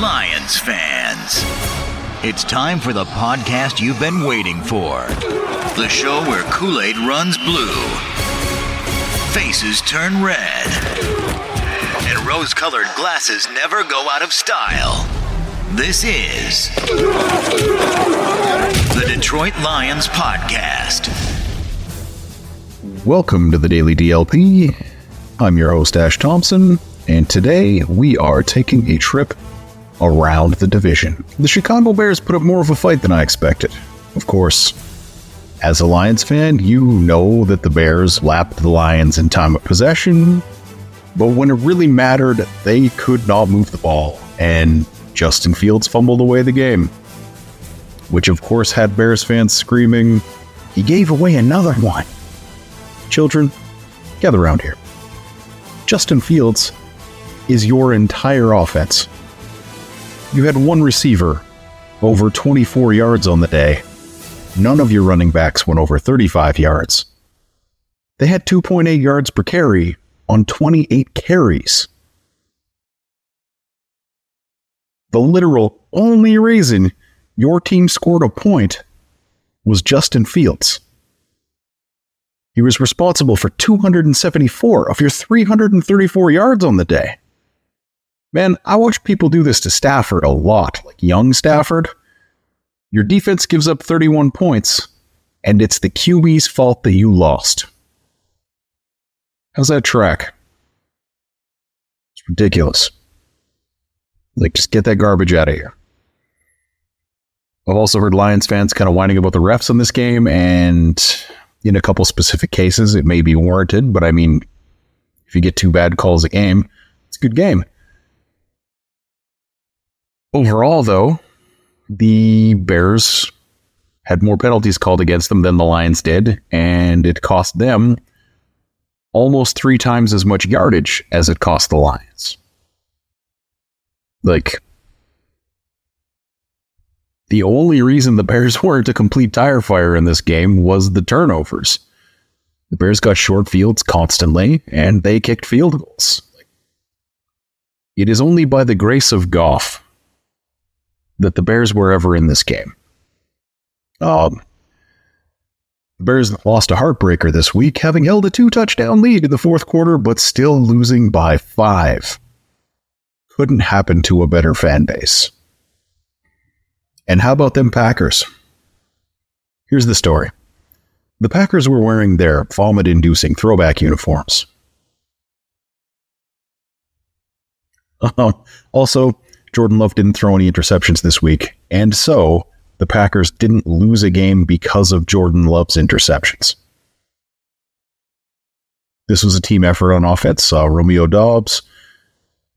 Lions fans, it's time for the podcast you've been waiting for. The show where Kool-Aid runs blue, faces turn red, and rose-colored glasses never go out of style. This is the Detroit Lions podcast. Welcome to the Daily DLP. I'm your host, Ash Thompson, and today we are taking a trip around the division. The Chicago Bears put up more of a fight than I expected. Of course, as a Lions fan, you know that the Bears lapped the Lions in time of possession, but when it really mattered, they could not move the ball, and Justin Fields fumbled away the game, which of course had Bears fans screaming, "He gave away another one." Children, gather around here. Justin Fields is your entire offense. You had one receiver over 24 yards on the day. None of your running backs went over 35 yards. They had 2.8 yards per carry on 28 carries. The literal only reason your team scored a point was Justin Fields. He was responsible for 274 of your 334 yards on the day. Man, I watch people do this to Stafford a lot, like young Stafford. Your defense gives up 31 points, and it's the QB's fault that you lost. How's that track? It's ridiculous. Like, just get that garbage out of here. I've also heard Lions fans kind of whining about the refs on this game, and in a couple specific cases, it may be warranted, but I mean, if you get two bad calls a game, it's a good game. Overall, though, the Bears had more penalties called against them than the Lions did, and it cost them almost 3 times as much yardage as it cost the Lions. Like, the only reason the Bears weren't a complete tire fire in this game was the turnovers. The Bears got short fields constantly, and they kicked field goals. It is only by the grace of Goff that the Bears were ever in this game. The Bears lost a heartbreaker this week, having held a 2-touchdown lead in the fourth quarter, but still losing by 5. Couldn't happen to a better fan base. And how about them Packers? Here's the story. The Packers were wearing their vomit-inducing throwback uniforms. Also, Jordan Love didn't throw any interceptions this week, and so the Packers didn't lose a game because of Jordan Love's interceptions. This was a team effort on offense. Romeo Dobbs,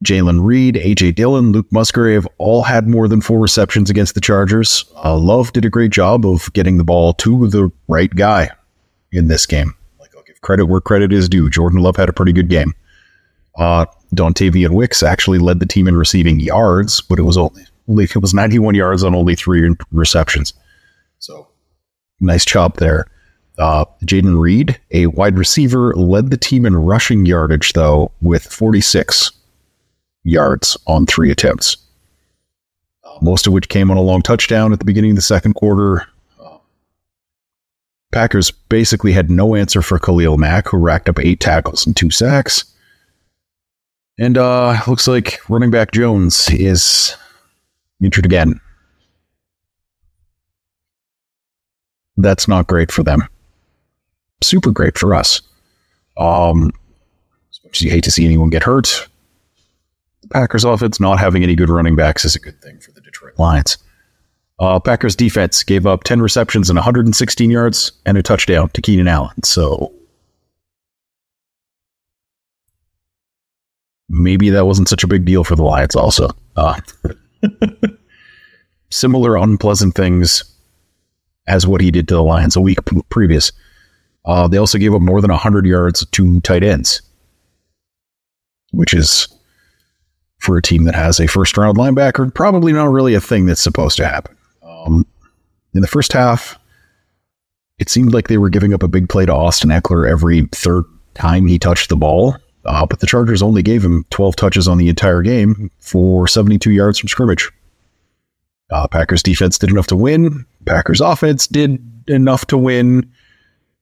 Jalen Reed, AJ Dillon, Luke Musgrave all had more than 4 receptions against the Chargers. Love did a great job of getting the ball to the right guy in this game. Like, I'll give credit where credit is due. Jordan Love had a pretty good game. Dontavian Wicks actually led the team in receiving yards, but it was 91 yards on only 3 receptions. So, nice chop there. Jaden Reed, a wide receiver, led the team in rushing yardage, though, with 46 yards on 3 attempts. Most of which came on a long touchdown at the beginning of the second quarter. Packers basically had no answer for Khalil Mack, who racked up 8 tackles and 2 sacks. And looks like running back Jones is injured again. That's not great for them. Super great for us. As much as you hate to see anyone get hurt, the Packers offense not having any good running backs is a good thing for the Detroit Lions. Packers defense gave up 10 receptions and 116 yards and a touchdown to Keenan Allen. So maybe that wasn't such a big deal for the Lions also. Similar unpleasant things as what he did to the Lions a week previous. They also gave up more than 100 yards to tight ends, which is, for a team that has a first-round linebacker, probably not really a thing that's supposed to happen. In the first half, it seemed like they were giving up a big play to Austin Eckler every 3rd time he touched the ball. But the Chargers only gave him 12 touches on the entire game for 72 yards from scrimmage. Packers defense did enough to win. Packers offense did enough to win.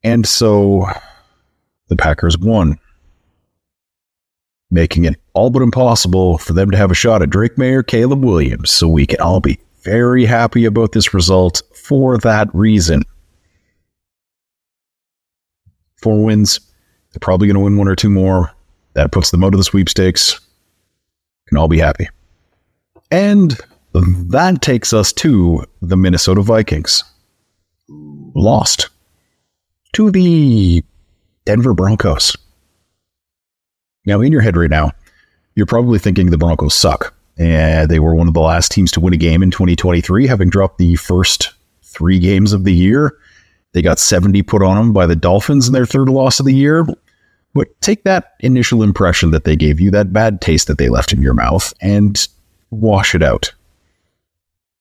And so the Packers won, making it all but impossible for them to have a shot at Drake May or Caleb Williams. So we can all be very happy about this result for that reason. 4 wins. They're probably going to win one or two more. That puts them out of the sweepstakes. Can all be happy. And that takes us to the Minnesota Vikings. Lost to the Denver Broncos. Now, in your head right now, you're probably thinking the Broncos suck. And they were one of the last teams to win a game in 2023, having dropped the first 3 games of the year. They got 70 put on them by the Dolphins in their third loss of the year. But take that initial impression that they gave you, that bad taste that they left in your mouth, and wash it out.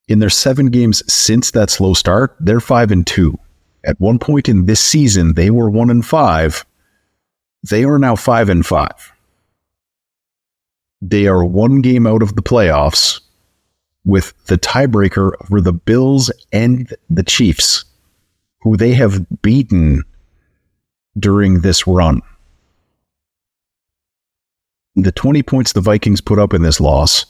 In their 7 games since that slow start, they're 5-2. At one point in this season, they were 1-5. They are now 5-5. They are 1 game out of the playoffs with the tiebreaker over the Bills and the Chiefs, who they have beaten during this run. The 20 points the Vikings put up in this loss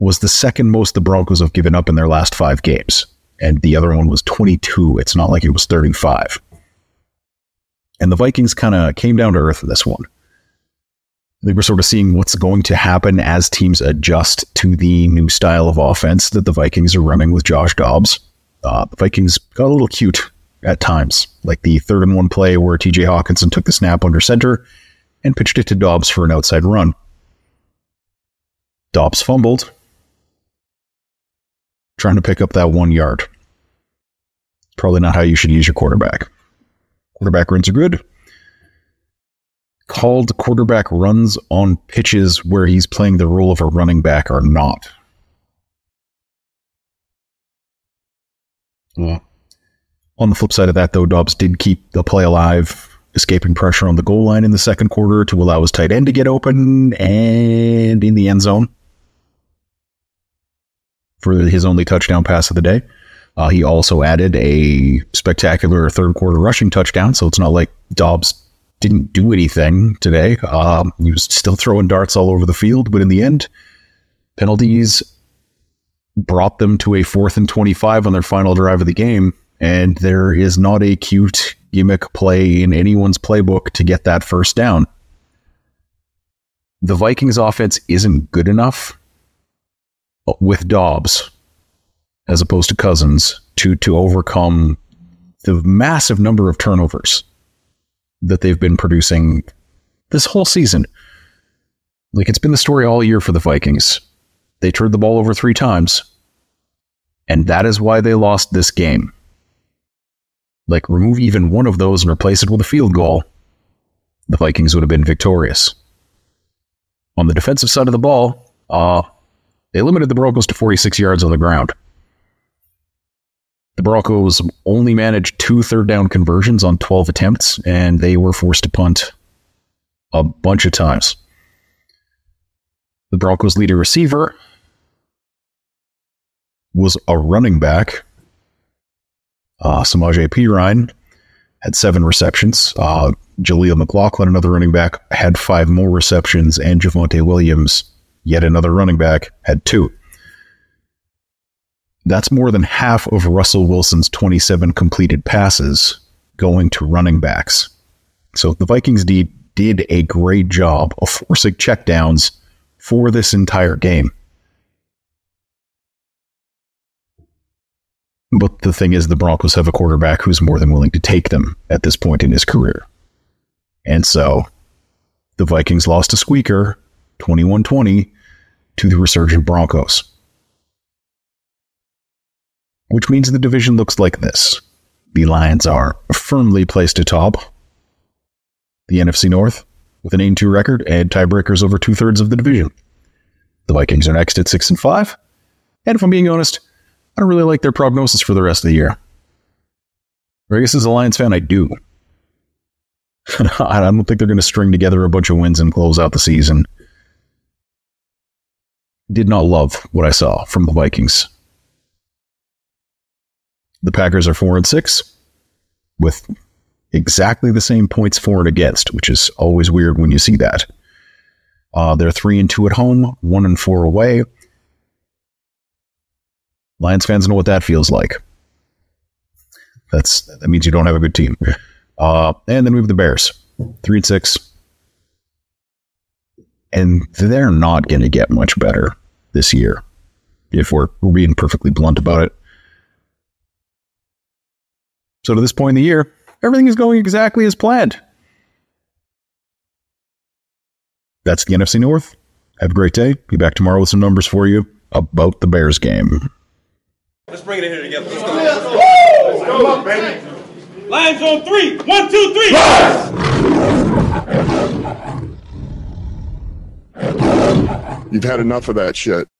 was the second most the Broncos have given up in their last 5 games. And the other one was 22. It's not like it was 35. And the Vikings kind of came down to earth in this one. They were sort of seeing what's going to happen as teams adjust to the new style of offense that the Vikings are running with Josh Dobbs. The Vikings got a little cute at times, like the 3rd-and-1 play where TJ Hawkinson took the snap under center and pitched it to Dobbs for an outside run. Dobbs fumbled, trying to pick up that 1 yard. Probably not how you should use your quarterback. Quarterback runs are good. Called quarterback runs on pitches where he's playing the role of a running back are not. Yeah. On the flip side of that, though, Dobbs did keep the play alive, escaping pressure on the goal line in the second quarter to allow his tight end to get open and in the end zone for his only touchdown pass of the day. He also added a spectacular third quarter rushing touchdown, so it's not like Dobbs didn't do anything today. He was still throwing darts all over the field, but in the end, penalties brought them to a 4th and 25 on their final drive of the game, and there is not a cute gimmick play in anyone's playbook to get that first down. The Vikings offense isn't good enough with Dobbs as opposed to Cousins to overcome the massive number of turnovers that they've been producing this whole season. Like, it's been the story all year for the Vikings. They turned the ball over 3 times, and that is why they lost this game. Like, remove even one of those and replace it with a field goal, the Vikings would have been victorious. On the defensive side of the ball, they limited the Broncos to 46 yards on the ground. The Broncos only managed 2 third-down conversions on 12 attempts, and they were forced to punt a bunch of times. The Broncos' leader receiver was a running back. Samaje Perine had 7 receptions. Jaleel McLaughlin, another running back, had 5 more receptions, and Javonte Williams, yet another running back, had 2. That's more than half of Russell Wilson's 27 completed passes going to running backs. So the Vikings did a great job of forcing checkdowns for this entire game. But the thing is, the Broncos have a quarterback who's more than willing to take them at this point in his career. And so the Vikings lost a squeaker, 21-20, to the resurgent Broncos. Which means the division looks like this. The Lions are firmly placed atop the NFC North with an 8-2 record and tiebreakers over 2/3 of the division. The Vikings are next at 6-5. And if I'm being honest, I don't really like their prognosis for the rest of the year. Or I guess as a Lions fan, I do. I don't think they're going to string together a bunch of wins and close out the season. Did not love what I saw from the Vikings. The Packers are 4-6 with exactly the same points for and against, which is always weird when you see that. They're 3-2 at home, 1-4 away. Lions fans know what that feels like. That means you don't have a good team. And then we have the Bears, 3-6. And they're not going to get much better this year, if we're being perfectly blunt about it. So to this point in the year, everything is going exactly as planned. That's the NFC North. Have a great day. Be back tomorrow with some numbers for you about the Bears game. Let's bring it in here together. Let's go. Let's go. Come on, baby. Lions on 3. 1, 2, 3. Rise! You've had enough of that shit.